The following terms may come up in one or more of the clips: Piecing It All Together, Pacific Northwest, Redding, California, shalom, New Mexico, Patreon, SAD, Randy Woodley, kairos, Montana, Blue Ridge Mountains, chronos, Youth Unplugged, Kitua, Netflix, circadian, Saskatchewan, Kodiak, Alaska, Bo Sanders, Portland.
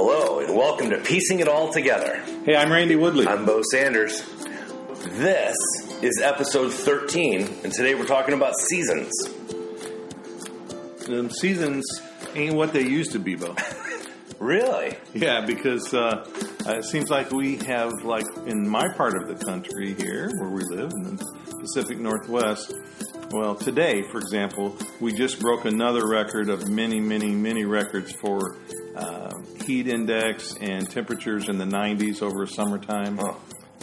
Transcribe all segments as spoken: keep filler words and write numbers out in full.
Hello, and welcome to Piecing It All Together. Hey, I'm Randy Woodley. I'm Bo Sanders. This is episode thirteen, and today we're talking about seasons. Um, seasons ain't what they used to be, Bo. Really? Yeah, because uh, it seems like we have, like, in my part of the country here, where we live, in the Pacific Northwest, well, today, for example, we just broke another record of many, many, many records for uh, heat index and temperatures in the nineties over summertime. Oh.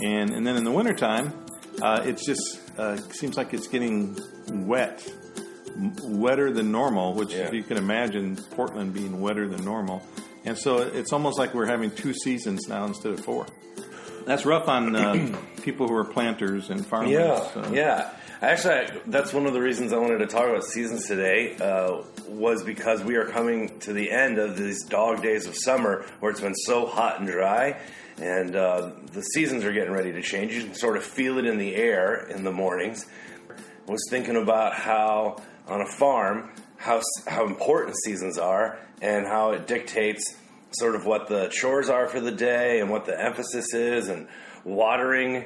And and then in the wintertime, uh, it's just uh, seems like it's getting wet, wetter than normal, which yeah. you can imagine Portland being wetter than normal. And so it's almost like we're having two seasons now instead of four. That's rough on uh, people who are planters and farmers. Yeah, so. yeah. Actually, that's one of the reasons I wanted to talk about seasons today uh, was because we are coming to the end of these dog days of summer where it's been so hot and dry. And uh, the seasons are getting ready to change. You can sort of feel it in the air in the mornings. I was thinking about how, on a farm, how how important seasons are and how it dictates sort of what the chores are for the day and what the emphasis is and watering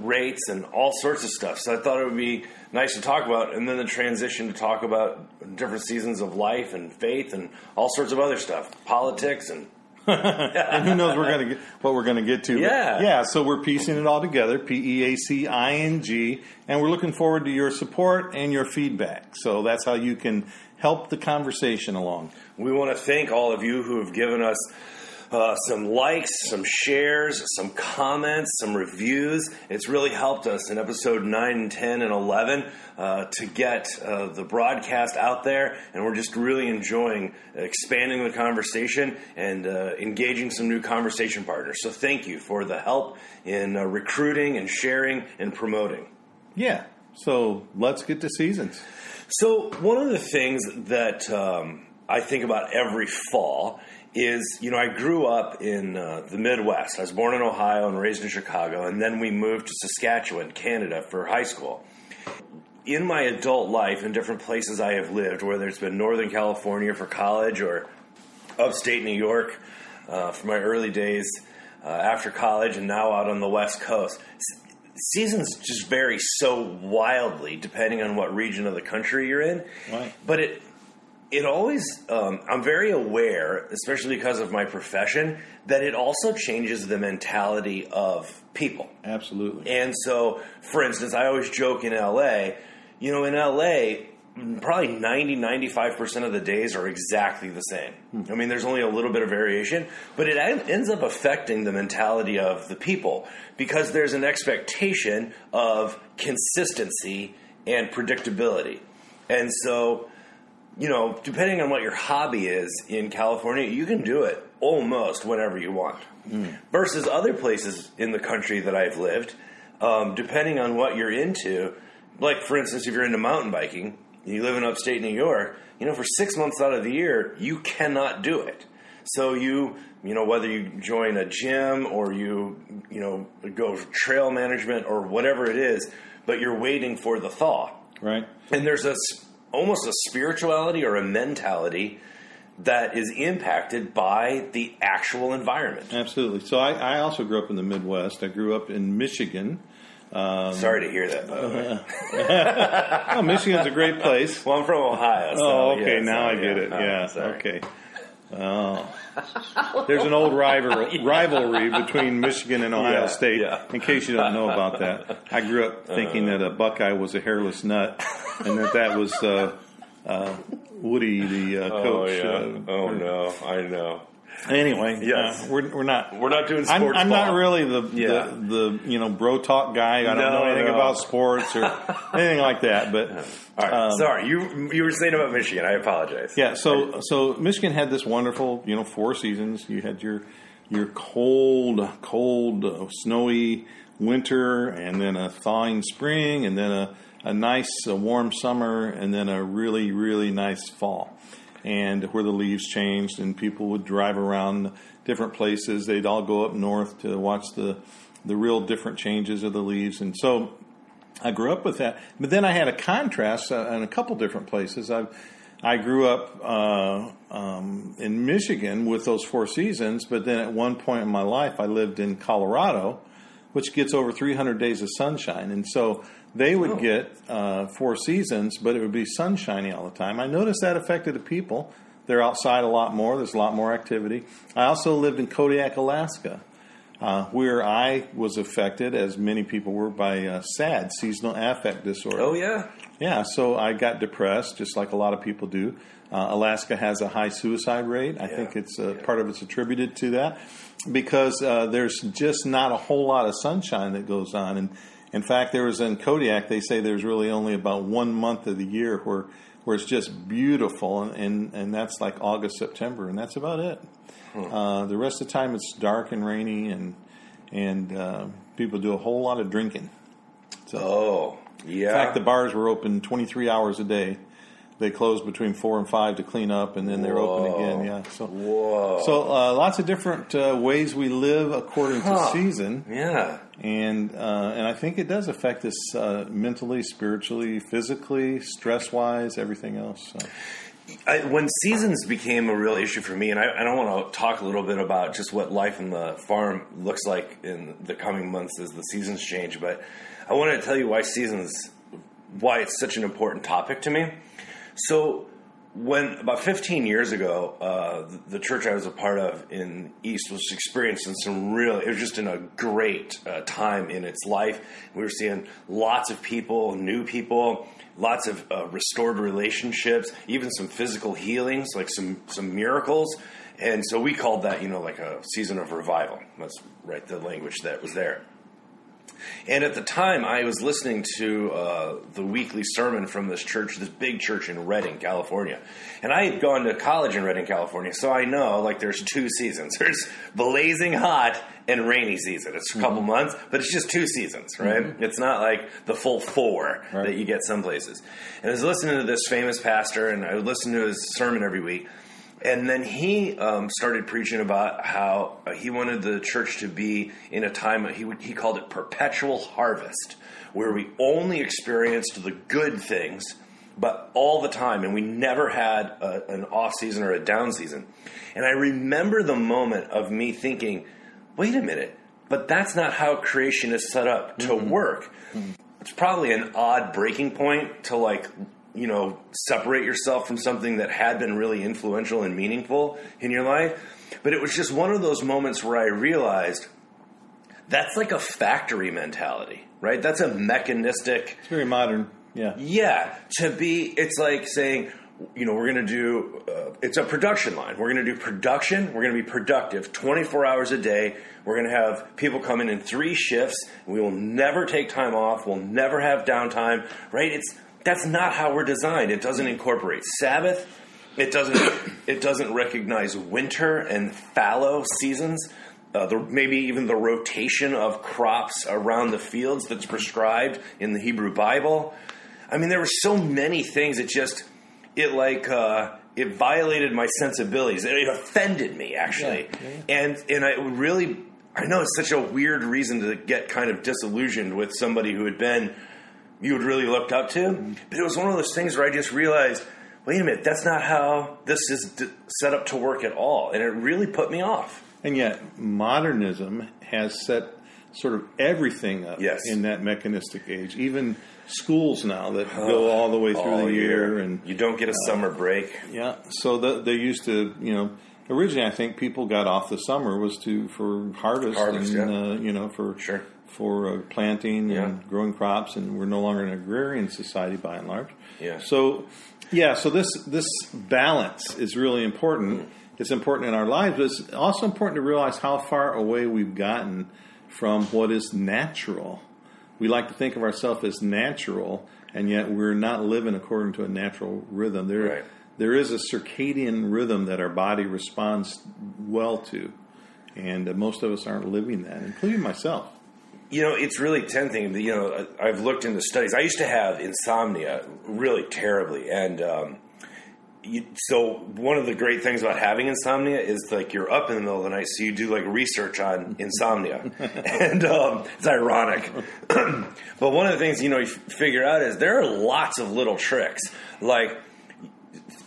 rates and all sorts of stuff. So I thought it would be nice to talk about, and then the transition to talk about different seasons of life and faith and all sorts of other stuff, politics and... and who knows we're gonna get, what we're going to get to. Yeah. Yeah, so we're piecing it all together, P E A C I N G, and we're looking forward to your support and your feedback. So that's how you can help the conversation along. We want to thank all of you who have given us uh, some likes, some shares, some comments, some reviews. It's really helped us in episode nine and ten and eleven uh, to get uh, the broadcast out there, and we're just really enjoying expanding the conversation and uh, engaging some new conversation partners. So thank you for the help in uh, recruiting and sharing and promoting. Yeah, so let's get to seasons. So one of the things that um, I think about every fall is, you know, I grew up in uh, the Midwest. I was born in Ohio and raised in Chicago, and then we moved to Saskatchewan, Canada, for high school. In my adult life, in different places I have lived, whether it's been Northern California for college or upstate New York uh, for my early days uh, after college and now out on the West Coast, seasons just vary so wildly depending on what region of the country you're in. Right. But it it always, um, I'm very aware, especially because of my profession, that it also changes the mentality of people. Absolutely. And so, for instance, I always joke in L A, you know, in L A, probably ninety, ninety-five percent of the days are exactly the same. I mean, there's only a little bit of variation, but it ends up affecting the mentality of the people because there's an expectation of consistency and predictability. And so, you know, depending on what your hobby is in California, you can do it almost whenever you want. Mm. Versus other places in the country that I've lived, um, depending on what you're into, like, for instance, if you're into mountain biking, you live in upstate New York, you know, for six months out of the year, you cannot do it. So you, you know, whether you join a gym or you, you know, go trail management or whatever it is, but you're waiting for the thaw. Right. And there's a, almost a spirituality or a mentality that is impacted by the actual environment. Absolutely. So I, I also grew up in the Midwest. I grew up in Michigan. Um, Sorry to hear that, by the way. Oh, Michigan's a great place. Well, I'm from Ohio. So oh, okay. Yeah, now so, I get yeah. it. Oh, yeah. Sorry. Okay. Oh. There's an old rival- yeah. rivalry between Michigan and Ohio yeah, State, yeah. in case you don't know about that. I grew up thinking uh, that a Buckeye was a hairless nut and that that was uh, uh, Woody, the uh, coach. Oh, yeah. uh, oh no. I know. Anyway, yes. uh, we're we're not we're not doing sports. I'm, I'm not really the, yeah. the the you know bro talk guy. I don't no, know anything no. about sports or anything like that. But all right, um, sorry, you you were saying about Michigan. I apologize. Yeah, so so Michigan had this wonderful you know four seasons. You had your your cold cold uh, snowy winter, and then a thawing spring, and then a a nice a warm summer, and then a really really nice fall. And where the leaves changed, and people would drive around different places. They'd all go up north to watch the the real different changes of the leaves. And so I grew up with that. But then I had a contrast uh, in a couple different places. I've I grew up uh, um, in Michigan with those four seasons, but then at one point in my life, I lived in Colorado, which gets over three hundred days of sunshine. And so they would oh. get uh, four seasons, but it would be sunshiny all the time. I noticed that affected the people. They're outside a lot more. There's a lot more activity. I also lived in Kodiak, Alaska, uh, where I was affected, as many people were, by uh, S A D, seasonal affect disorder. Oh, yeah. Yeah, so I got depressed, just like a lot of people do. Uh, Alaska has a high suicide rate. I yeah. think it's uh, yeah. part of it's attributed to that because uh, there's just not a whole lot of sunshine that goes on. And in fact, there was in Kodiak, they say there's really only about one month of the year where where it's just beautiful, and, and, and that's like August, September, and that's about it. Hmm. Uh, the rest of the time, it's dark and rainy, and and uh, people do a whole lot of drinking. So, oh, yeah. In fact, the bars were open twenty-three hours a day. They closed between four and five to clean up, and then they're Whoa. open again. Yeah. So, Whoa. so uh, lots of different uh, ways we live according huh. to season. Yeah. And uh, and I think it does affect us uh, mentally, spiritually, physically, stress-wise, everything else. So. I, when seasons became a real issue for me, and I, I don't want to talk a little bit about just what life on the farm looks like in the coming months as the seasons change, but I wanted to tell you why seasons, why it's such an important topic to me. So when about fifteen years ago, uh, the, the church I was a part of in East was experiencing some real, it was just in a great uh, time in its life. We were seeing lots of people, new people, lots of uh, restored relationships, even some physical healings, like some, some miracles. And so we called that, you know, like a season of revival. That's right, the language that was there. And at the time, I was listening to uh, the weekly sermon from this church, this big church in Redding, California. And I had gone to college in Redding, California, so I know, like, there's two seasons. There's blazing hot and rainy season. It's a couple mm-hmm. months, but it's just two seasons, right? Mm-hmm. It's not like the full four right. that you get some places. And I was listening to this famous pastor, and I would listen to his sermon every week. And then he um, started preaching about how he wanted the church to be in a time, he would, he called it perpetual harvest, where we only experienced the good things, but all the time, and we never had a, an off season or a down season. And I remember the moment of me thinking, wait a minute, but that's not how creation is set up to mm-hmm. work. Mm-hmm. It's probably an odd breaking point to, like, you know, separate yourself from something that had been really influential and meaningful in your life. But it was just one of those moments where I realized that's like a factory mentality, right? That's a mechanistic. It's very modern. Yeah. Yeah. To be, it's like saying, you know, we're going to do, uh, it's a production line. We're going to do production. We're going to be productive twenty-four hours a day. We're going to have people come in in three shifts. We will never take time off. We'll never have downtime, right? It's, That's not how we're designed. It doesn't incorporate Sabbath. It doesn't. It doesn't recognize winter and fallow seasons. Uh, the, maybe even the rotation of crops around the fields that's prescribed in the Hebrew Bible. I mean, there were so many things. It just it like uh, it violated my sensibilities. It, it offended me actually, yeah, yeah. and and I really I know it's such a weird reason to get kind of disillusioned with somebody who had been. You would really looked up to. But it was one of those things where I just realized, wait a minute, that's not how this is d- set up to work at all. And it really put me off. And yet modernism has set sort of everything up yes. in that mechanistic age. Even schools now that uh, go all the way through all the year. year. And you don't get a uh, summer break. Yeah. So the, they used to, you know, originally I think people got off the summer was to for harvest. Harvest, and, yeah. uh, you know, for sure. for uh, planting yeah. and growing crops, and we're no longer an agrarian society by and large. Yeah. So, yeah, so this this balance is really important. Mm. It's important in our lives, but it's also important to realize how far away we've gotten from what is natural. We like to think of ourselves as natural, and yet we're not living according to a natural rhythm. There, right. there is a circadian rhythm that our body responds well to, and uh, most of us aren't living that, including myself. You know, it's really tempting. You know, I've looked into studies. I used to have insomnia really terribly. And um, you, so one of the great things about having insomnia is, like, you're up in the middle of the night, so you do, like, research on insomnia. and um, it's ironic. But one of the things, you know, you figure out is there are lots of little tricks. Like,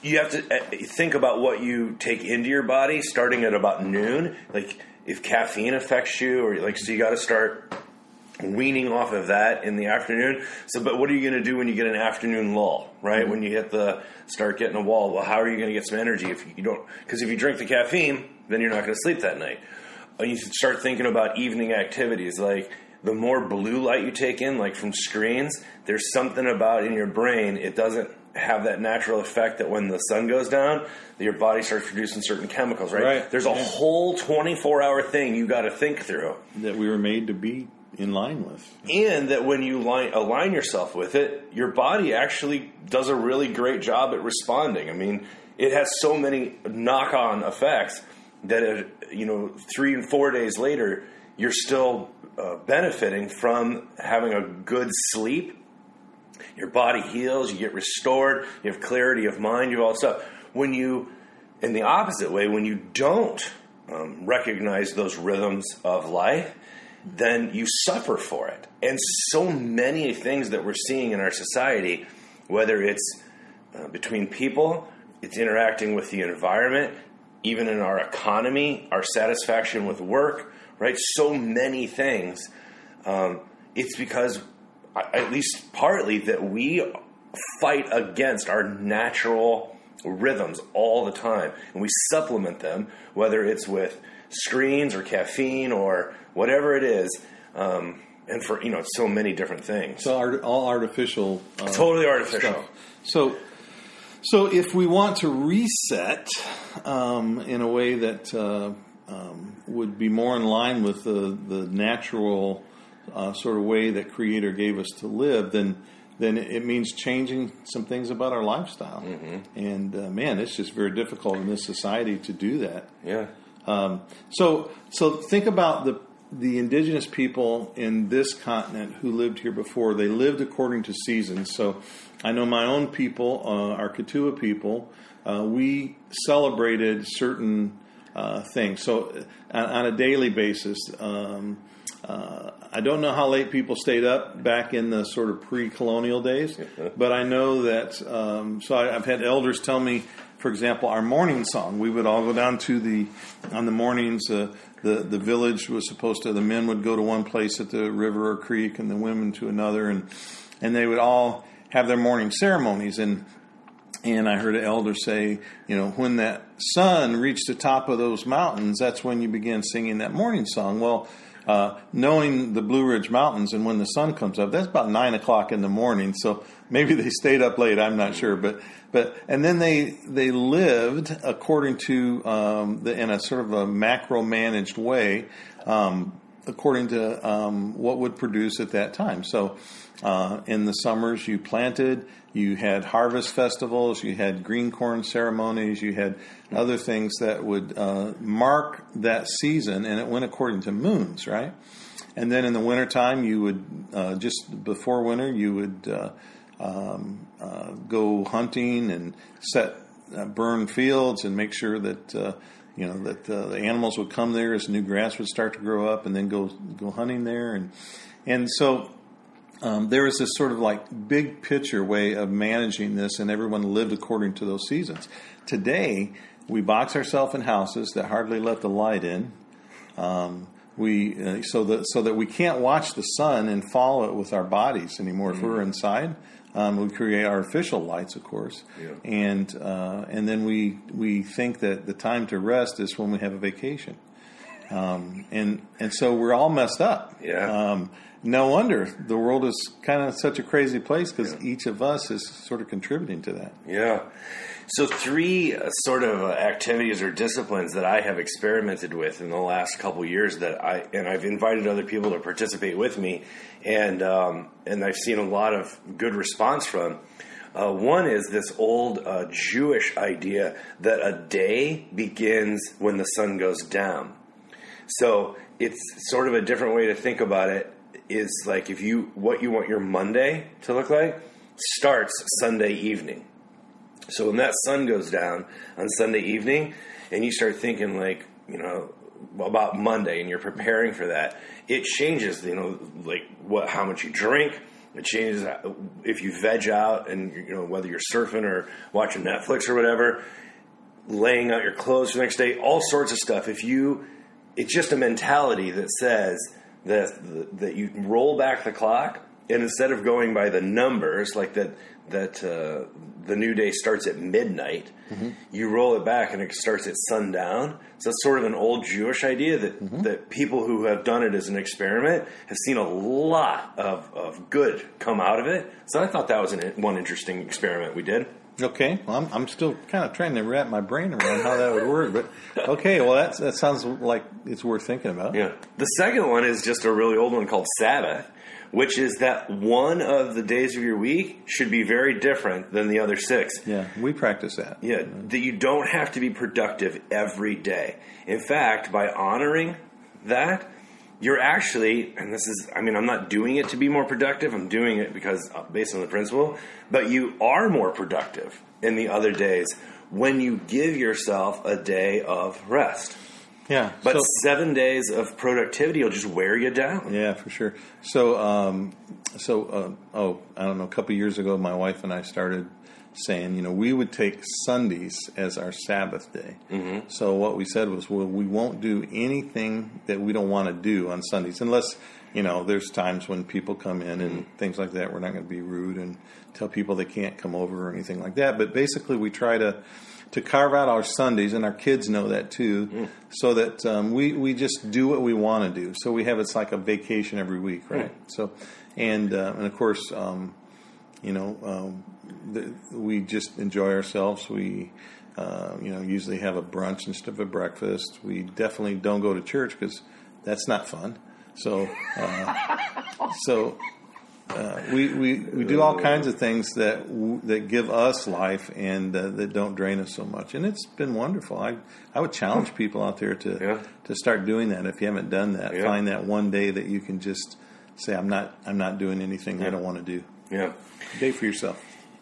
you have to think about what you take into your body starting at about noon. Like, if caffeine affects you, or like, so you got to start weaning off of that in the afternoon. So, but what are you going to do when you get an afternoon lull, right? Mm-hmm. When you hit the, start getting a wall, well, how are you going to get some energy if you don't, because if you drink the caffeine, then you're not going to sleep that night. And you should start thinking about evening activities. Like, the more blue light you take in, like from screens, there's something about in your brain, it doesn't have that natural effect that when the sun goes down, your body starts producing certain chemicals, right? Right. There's a yeah. whole twenty-four hour thing you got to think through. That we were made to be in line with. And that when you line, align yourself with it, your body actually does a really great job at responding. I mean, it has so many knock-on effects that, it, you know, three and four days later, you're still uh, benefiting from having a good sleep. Your body heals, you get restored, you have clarity of mind, you have all this stuff. When you, in the opposite way, when you don't um, recognize those rhythms of life, then you suffer for it. And so many things that we're seeing in our society, whether it's uh, between people, it's interacting with the environment, even in our economy, our satisfaction with work, right? So many things. Um, it's because... at least partly that we fight against our natural rhythms all the time, and we supplement them, whether it's with screens or caffeine or whatever it is, um, and for, you know, so many different things. So art- all artificial, uh, totally artificial stuff. So, so if we want to reset um, in a way that uh, um, would be more in line with the the natural. Uh, sort of way that Creator gave us to live, then then it means changing some things about our lifestyle. Mm-hmm. And uh, man, it's just very difficult in this society to do that. Yeah. Um, so so think about the the indigenous people in this continent who lived here before. They lived according to seasons. So I know my own people, uh, our Kitua people, uh, we celebrated certain uh, things. So on, on a daily basis. Um, Uh, I don't know how late people stayed up back in the sort of pre-colonial days, but I know that, um, so I, I've had elders tell me, for example, our morning song, we would all go down to the, on the mornings, uh, the, the village was supposed to, the men would go to one place at the river or creek and the women to another, and, and they would all have their morning ceremonies. And And I heard an elder say, you know, when that sun reached the top of those mountains, that's when you began singing that morning song. Well, Uh, knowing the Blue Ridge Mountains and when the sun comes up, that's about nine o'clock in the morning. So maybe they stayed up late. I'm not sure, but but and then they they lived according to um, the, in a sort of a macro managed way, um, according to um, what would produce at that time. So uh, in the summers, you planted, you had harvest festivals, you had green corn ceremonies, you had other things that would uh, mark that season, and it went according to moons, right? And then in the wintertime, you would, uh, just before winter, you would uh, um, uh, go hunting and set, uh, burn fields and make sure that, uh, you know, that uh, the animals would come there as new grass would start to grow up and then go go hunting there. And, and so... Um, there was this sort of like big picture way of managing this, and everyone lived according to those seasons. Today, we box ourselves in houses that hardly let the light in, um, we uh, so that so that we can't watch the sun and follow it with our bodies anymore. Mm-hmm. If we're inside, um, we create artificial lights, of course, yeah. and uh, and then we we think that the time to rest is when we have a vacation, um, and and so we're all messed up. Yeah. Um, No wonder the world is kind of such a crazy place, because yeah. each of us is sort of contributing to that. Yeah. So three uh, sort of uh, activities or disciplines that I have experimented with in the last couple years that I, and I've invited other people to participate with me, and um, and I've seen a lot of good response from. Uh, one is this old uh, Jewish idea that a day begins when the sun goes down. So it's sort of a different way to think about it. Is like if you what you want your Monday to look like starts Sunday evening. So when that sun goes down on Sunday evening and you start thinking like, you know, about Monday and you're preparing for that, it changes, you know, like what how much you drink, It changes if you veg out and, you know, whether you're surfing or watching Netflix or whatever, laying out your clothes for the next day, all sorts of stuff. If you, it's just a mentality that says that that you roll back the clock, and instead of going by the numbers, like that that uh, the new day starts at midnight, mm-hmm. you roll it back and it starts at sundown. So that's sort of an old Jewish idea that, mm-hmm. that people who have done it as an experiment have seen a lot of, of good come out of it. So I thought that was an, one interesting experiment we did. Okay, well, I'm, I'm still kind of trying to wrap my brain around how that would work, but okay, well, that's, that sounds like it's worth thinking about. Yeah. The second one is just a really old one called Sabbath, which is that one of the days of your week should be very different than the other six. Yeah, we practice that. Yeah, that you don't have to be productive every day. In fact, by honoring that, you're actually, and this is, I mean, I'm not doing it to be more productive. I'm doing it because, uh, based on the principle, but you are more productive in the other days when you give yourself a day of rest. Yeah. But so, seven days of productivity will just wear you down. Yeah, for sure. So, um, so uh, oh, I don't know, a couple of years ago, my wife and I started saying, you know, we would take Sundays as our Sabbath day. Mm-hmm. So what we said was, well, we won't do anything that we don't want to do on Sundays, unless, you know, there's times when people come in and mm-hmm. things like that. We're not going to be rude and tell people they can't come over or anything like that. But basically we try to, to carve out our Sundays, and our kids know that too, mm. so that um, we, we just do what we want to do. So we have, it's like a vacation every week, right? Mm. So, and, uh, and of course, um, you know, um, the, we just enjoy ourselves. We, uh, you know, usually have a brunch instead of a breakfast. We definitely don't go to church because that's not fun. So, uh, so uh, we, we we do all kinds of things that w- that give us life and uh, that don't drain us so much. And it's been wonderful. I I would challenge people out there to yeah. to start doing that if you haven't done that. Yeah. Find that one day that you can just say, I'm not I'm not doing anything yeah. I don't want to do. Yeah, day for yourself.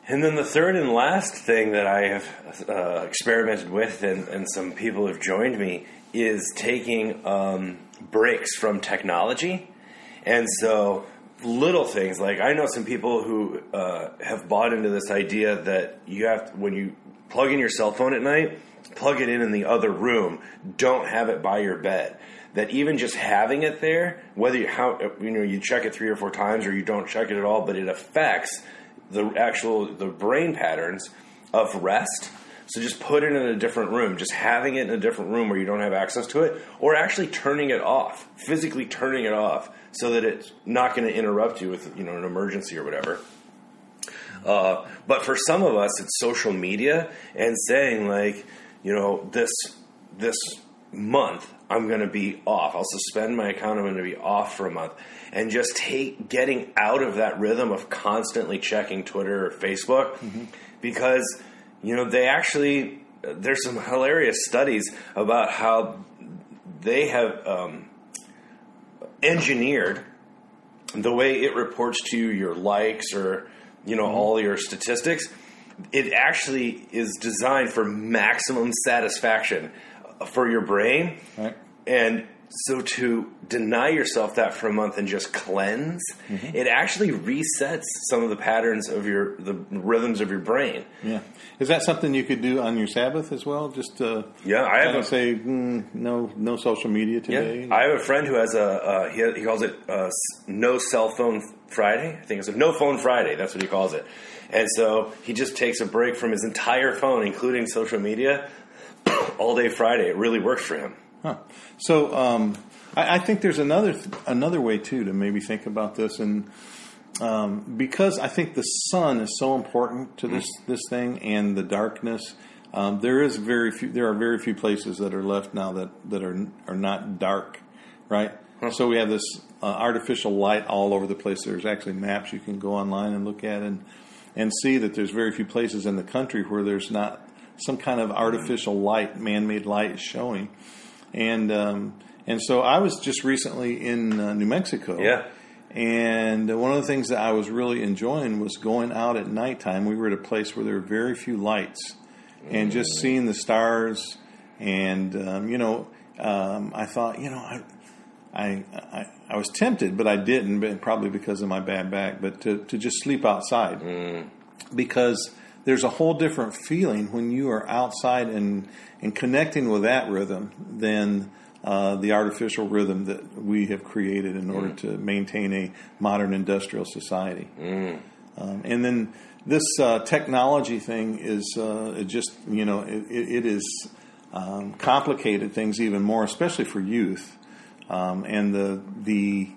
And then the third and last thing that I have uh, experimented with, and, and some people have joined me, is taking um, breaks from technology. And so little things like, I know some people who uh, have bought into this idea that you have to, when you plug in your cell phone at night, plug it in in the other room. Don't have it by your bed. That even just having it there, whether you, how, you know, you check it three or four times or you don't check it at all, but it affects the actual the brain patterns of rest. So just put it in a different room. Just having it in a different room where you don't have access to it, or actually turning it off, physically turning it off, so that it's not going to interrupt you with, you know, an emergency or whatever. Uh, but for some of us, it's social media and saying like, you know, this this month I'm going to be off. I'll suspend my account. I'm going to be off for a month. And just take getting out of that rhythm of constantly checking Twitter or Facebook, mm-hmm. because, you know, they actually, there's some hilarious studies about how they have um, engineered the way it reports to you your likes or, you know, mm-hmm. all your statistics. It actually is designed for maximum satisfaction for your brain. Right. And so to deny yourself that for a month and just cleanse, mm-hmm. it actually resets some of the patterns of your, the rhythms of your brain. Yeah. Is that something you could do on your Sabbath as well? Just uh yeah, I have a, say mm, no, no social media today. Yeah. I have a friend who has a, uh, he, he calls it uh, no cell phone Friday. I think it's a no phone Friday. That's what he calls it. And so he just takes a break from his entire phone, including social media, all day Friday. It really works for him. Huh. So um, I, I think there's another th- another way too to maybe think about this, and um, because I think the sun is so important to this mm. this thing, and the darkness. Um, there is very few. There are very few places that are left now that, that are are not dark, right? Huh. So we have this uh, artificial light all over the place. There's actually maps you can go online and look at and and see that there's very few places in the country where there's not some kind of artificial light, man-made light showing. And um, and so I was just recently in uh, New Mexico. Yeah. And one of the things that I was really enjoying was going out at nighttime. We were at a place where there were very few lights. And just seeing the stars. And, um, you know, um, I thought, you know, I, I, I I was tempted, but I didn't, but probably because of my bad back, but to, to just sleep outside. Mm. Because there's a whole different feeling when you are outside and, and connecting with that rhythm than uh, the artificial rhythm that we have created in order mm. to maintain a modern industrial society. Mm. Um, and then this uh, technology thing is uh, it just, you know, it, it is um, complicated things even more, especially for youth. Um, and the, the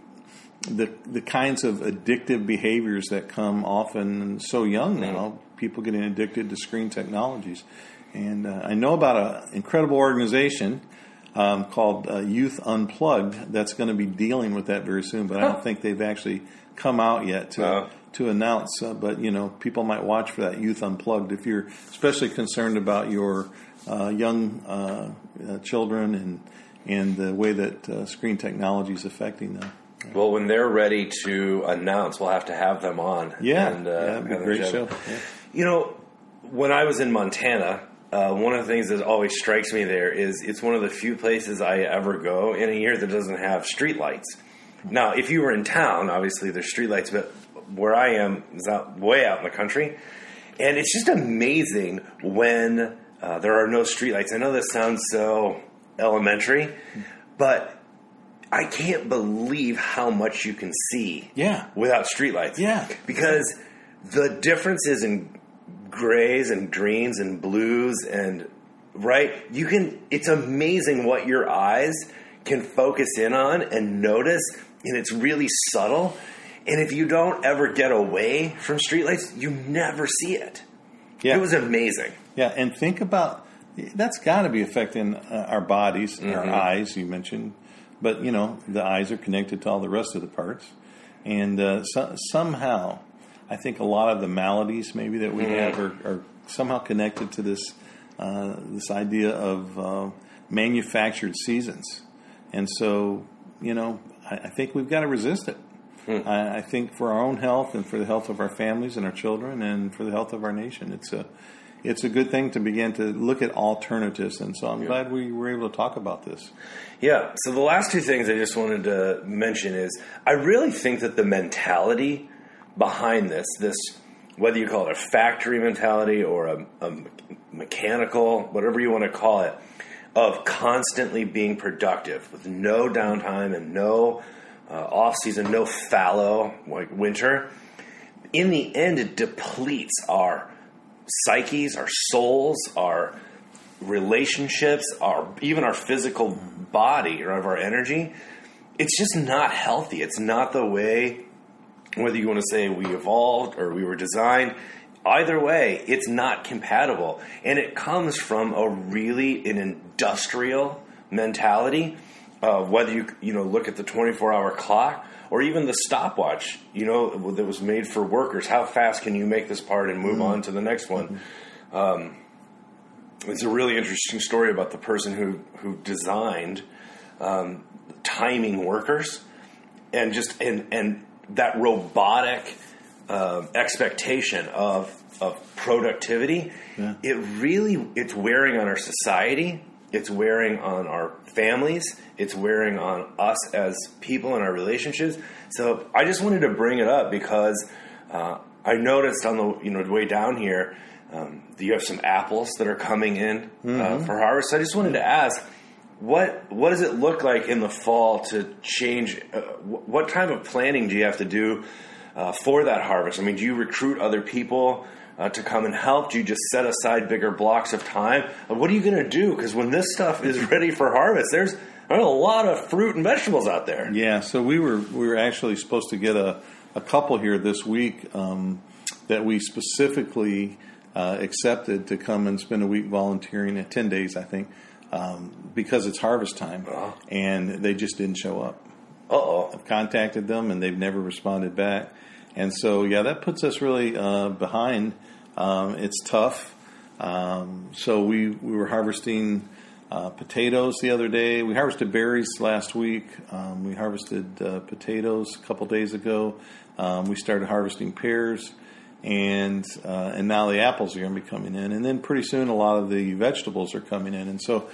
the the kinds of addictive behaviors that come often so young now, people getting addicted to screen technologies. And uh, I know about an incredible organization um, called uh, Youth Unplugged that's going to be dealing with that very soon, but I don't think they've actually come out yet to uh. to announce. Uh, but you know, people might watch for that Youth Unplugged if you're especially concerned about your uh, young uh, uh, children and. and the way that uh, screen technology is affecting them. Yeah. Well, when they're ready to announce, we'll have to have them on. Yeah, and, uh, yeah that'd be a great show. Yeah. You know, when I was in Montana, uh, one of the things that always strikes me there is it's one of the few places I ever go in a year that doesn't have streetlights. Now, if you were in town, obviously there's streetlights, but where I am is out way out in the country. And it's just amazing when uh, there are no streetlights. I know this sounds so... elementary, but I can't believe how much you can see yeah. without streetlights. Yeah. Because the differences in grays and greens and blues and right, you can it's amazing what your eyes can focus in on and notice, and it's really subtle. And if you don't ever get away from streetlights, you never see it. Yeah. It was amazing. Yeah, and think about that's got to be affecting uh, our bodies and mm-hmm. our eyes, you mentioned. But, you know, the eyes are connected to all the rest of the parts. And uh, so, somehow, I think a lot of the maladies maybe that we mm-hmm. have are, are somehow connected to this uh, this idea of uh, manufactured seasons. And so, you know, I, I think we've got to resist it. Mm. I, I think for our own health and for the health of our families and our children and for the health of our nation, it's a... It's a good thing to begin to look at alternatives, and so I'm yeah. glad we were able to talk about this. Yeah, so the last two things I just wanted to mention is I really think that the mentality behind this, this whether you call it a factory mentality or a, a mechanical, whatever you want to call it, of constantly being productive with no downtime and no uh, off-season, no fallow, like winter, in the end it depletes our psyches, our souls, our relationships, our even our physical body or of our energy. It's just not healthy. It's not the way, whether you want to say we evolved or we were designed, either way, it's not compatible. And it comes from a really an industrial mentality of uh, whether you, you know, look at the twenty-four hour clock or even the stopwatch, you know, that was made for workers. How fast can you make this part and move mm. on to the next one? Um, it's a really interesting story about the person who, who designed um, timing workers and just and, and that robotic uh, expectation of of productivity. Yeah. It really it's wearing on our society. It's wearing on our families. It's wearing on us as people and our relationships. So I just wanted to bring it up because uh, I noticed on the you know way down here um, that you have some apples that are coming in mm-hmm. uh, for harvest. So I just wanted to ask, what what does it look like in the fall to change? Uh, what kind of planning do you have to do uh, for that harvest? I mean, do you recruit other people? Uh, to come and help? Do you just set aside bigger blocks of time? Uh, what are you going to do? Because when this stuff is ready for harvest, there's, there's a lot of fruit and vegetables out there. Yeah, so we were we were actually supposed to get a, a couple here this week um, that we specifically uh, accepted to come and spend a week volunteering at ten days, I think, um, because it's harvest time, uh-huh. and they just didn't show up. Uh-oh. I've contacted them, and they've never responded back. And so, yeah, that puts us really uh, behind. Um, it's tough. Um, so we, we were harvesting uh, potatoes the other day. We harvested berries last week. Um, we harvested uh, potatoes a couple days ago. Um, we started harvesting pears, and uh, and now the apples are going to be coming in. And then pretty soon a lot of the vegetables are coming in. And so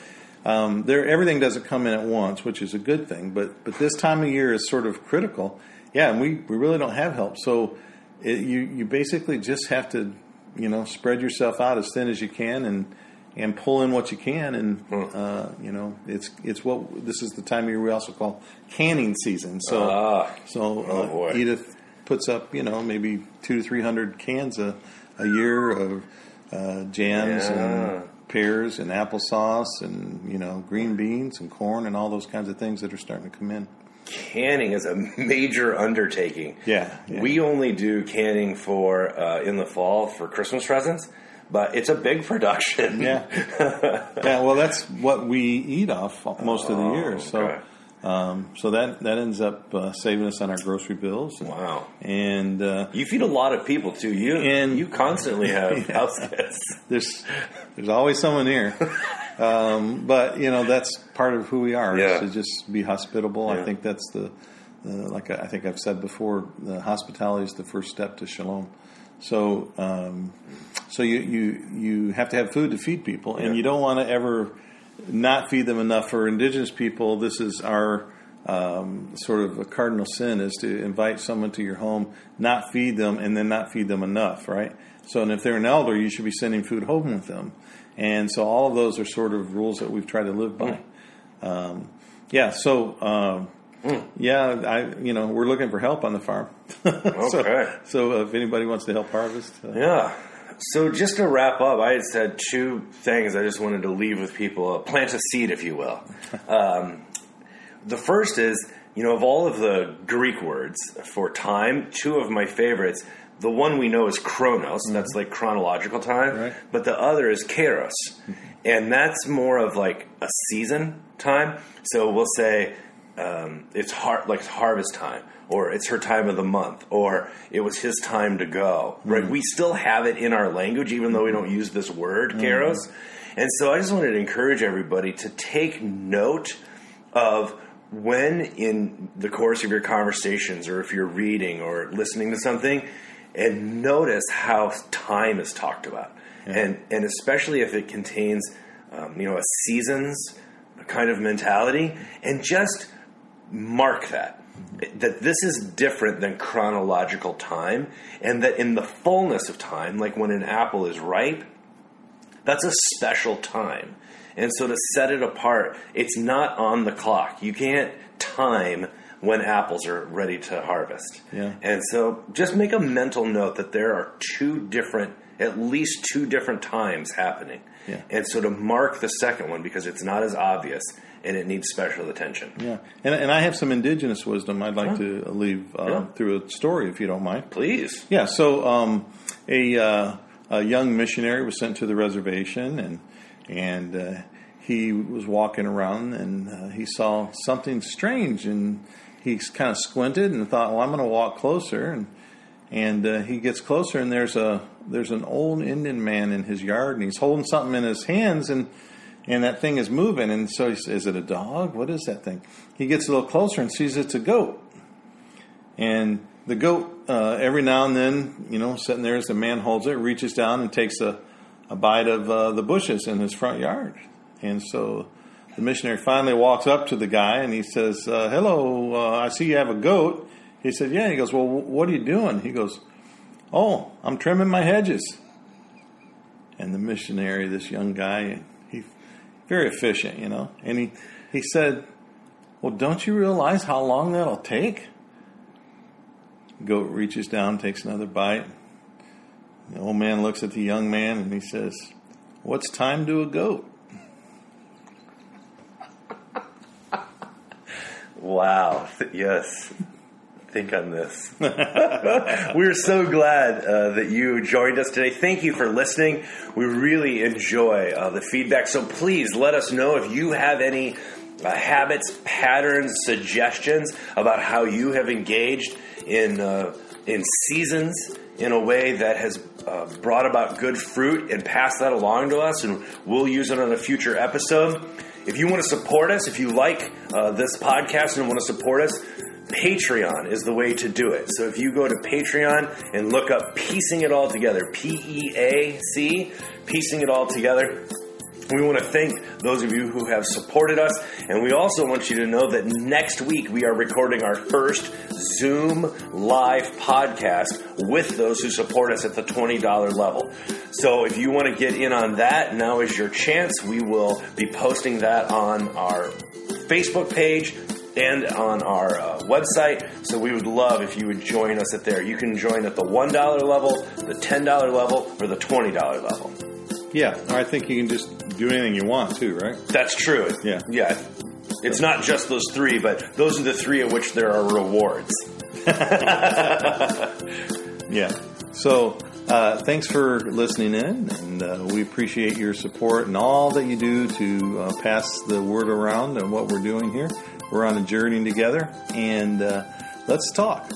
Um, there, everything doesn't come in at once, which is a good thing, but, but this time of year is sort of critical. Yeah, and we, we really don't have help. So it, you, you basically just have to, you know, spread yourself out as thin as you can and, and pull in what you can. And, uh, you know, it's, it's what, this is the time of year we also call canning season. So, ah, so, uh, oh boy. Edith puts up, you know, maybe two to three hundred cans a, a year of, uh, jams yeah. and pears and applesauce and, you know, green beans and corn and all those kinds of things that are starting to come in. Canning is a major undertaking. Yeah. yeah. We only do canning for, uh, in the fall for Christmas presents, but it's a big production. Yeah. yeah. Well, that's what we eat off most oh, of the year. So, okay. um, so that, that ends up uh, saving us on our grocery bills. And, wow. And, uh, you feed a lot of people too. You, and you constantly have yeah. house guests. There's, there's always someone here. Um, but you know, that's part of who we are yeah. is to just be hospitable. Yeah. I think that's the, uh, like I, I think I've said before, the hospitality is the first step to shalom. So, um, so you, you, you have to have food to feed people and yeah. you don't want to ever not feed them enough. For indigenous people, this is our, um, sort of a cardinal sin is to invite someone to your home, not feed them and then not feed them enough. Right. So, and if they're an elder, you should be sending food home with them. And so all of those are sort of rules that we've tried to live by. Mm. Um, yeah. So, um, mm. yeah, I, you know, we're looking for help on the farm. okay. So, so if anybody wants to help harvest. Uh, yeah. So just to wrap up, I had said two things I just wanted to leave with people. Uh, plant a seed, if you will. Um, the first is, you know, of all of the Greek words for time, two of my favorites. The one we know is chronos, mm-hmm. that's like chronological time, right. but the other is kairos, mm-hmm. and that's more of like a season time. So we'll say um, it's har- like harvest time, or it's her time of the month, or it was his time to go. Mm-hmm. Right? We still have it in our language, even though we don't use this word, mm-hmm. kairos. And so I just wanted to encourage everybody to take note of when in the course of your conversations, or if you're reading or listening to something, and notice how time is talked about. Yeah. And and especially if it contains, um, you know, a seasons kind of mentality. And just mark that. That this is different than chronological time. And that in the fullness of time, like when an apple is ripe, that's a special time. And so to set it apart, it's not on the clock. You can't time when apples are ready to harvest. Yeah. And so just make a mental note that there are two different, at least two different times happening. Yeah. And so to mark the second one because it's not as obvious and it needs special attention. Yeah. And, and I have some indigenous wisdom I'd like huh. to leave uh, yeah. through a story if you don't mind. Please. Yeah. So um, a, uh, a young missionary was sent to the reservation and, and uh, he was walking around and uh, he saw something strange and he kind of squinted and thought, well, I'm going to walk closer. And, and uh, he gets closer and there's a, there's an old Indian man in his yard and he's holding something in his hands and, and that thing is moving. And so he says, is it a dog? What is that thing? He gets a little closer and sees it's a goat. And the goat, uh, every now and then, you know, sitting there as the man holds it, reaches down and takes a, a bite of uh, the bushes in his front yard. And so the missionary finally walks up to the guy and he says, uh, hello, uh, I see you have a goat. He said, yeah. He goes, well, w- what are you doing? He goes, oh, I'm trimming my hedges. And the missionary, this young guy, he's very efficient, you know. And he, he said, well, don't you realize how long that'll take? The goat reaches down, takes another bite. The old man looks at the young man and he says, what's time to a goat? Wow. Yes. Think on this. We're so glad uh, that you joined us today. Thank you for listening. We really enjoy uh, the feedback. So please let us know if you have any uh, habits, patterns, suggestions about how you have engaged in uh, in seasons in a way that has uh, brought about good fruit and pass that along to us. And we'll use it on a future episode. If you want to support us, if you like uh, this podcast and want to support us, Patreon is the way to do it. So if you go to Patreon and look up Piecing It All Together, P E A C, Piecing It All Together, We want to thank those of you who have supported us, and we also want you to know that next week we are recording our first Zoom live podcast with those who support us at the twenty dollars level. So if you want to get in on that, now is your chance. We will be posting that on our Facebook page and on our uh, website. So we would love if you would join us at there. You can join at the one dollar level, the ten dollars level, or the twenty dollars level. Yeah, I think you can just do anything you want too, right? That's true. Yeah. Yeah. It's not just those three, but those are the three at which there are rewards. Yeah. So uh, thanks for listening in, and uh, we appreciate your support and all that you do to uh, pass the word around and what we're doing here. We're on a journey together, and uh, let's talk.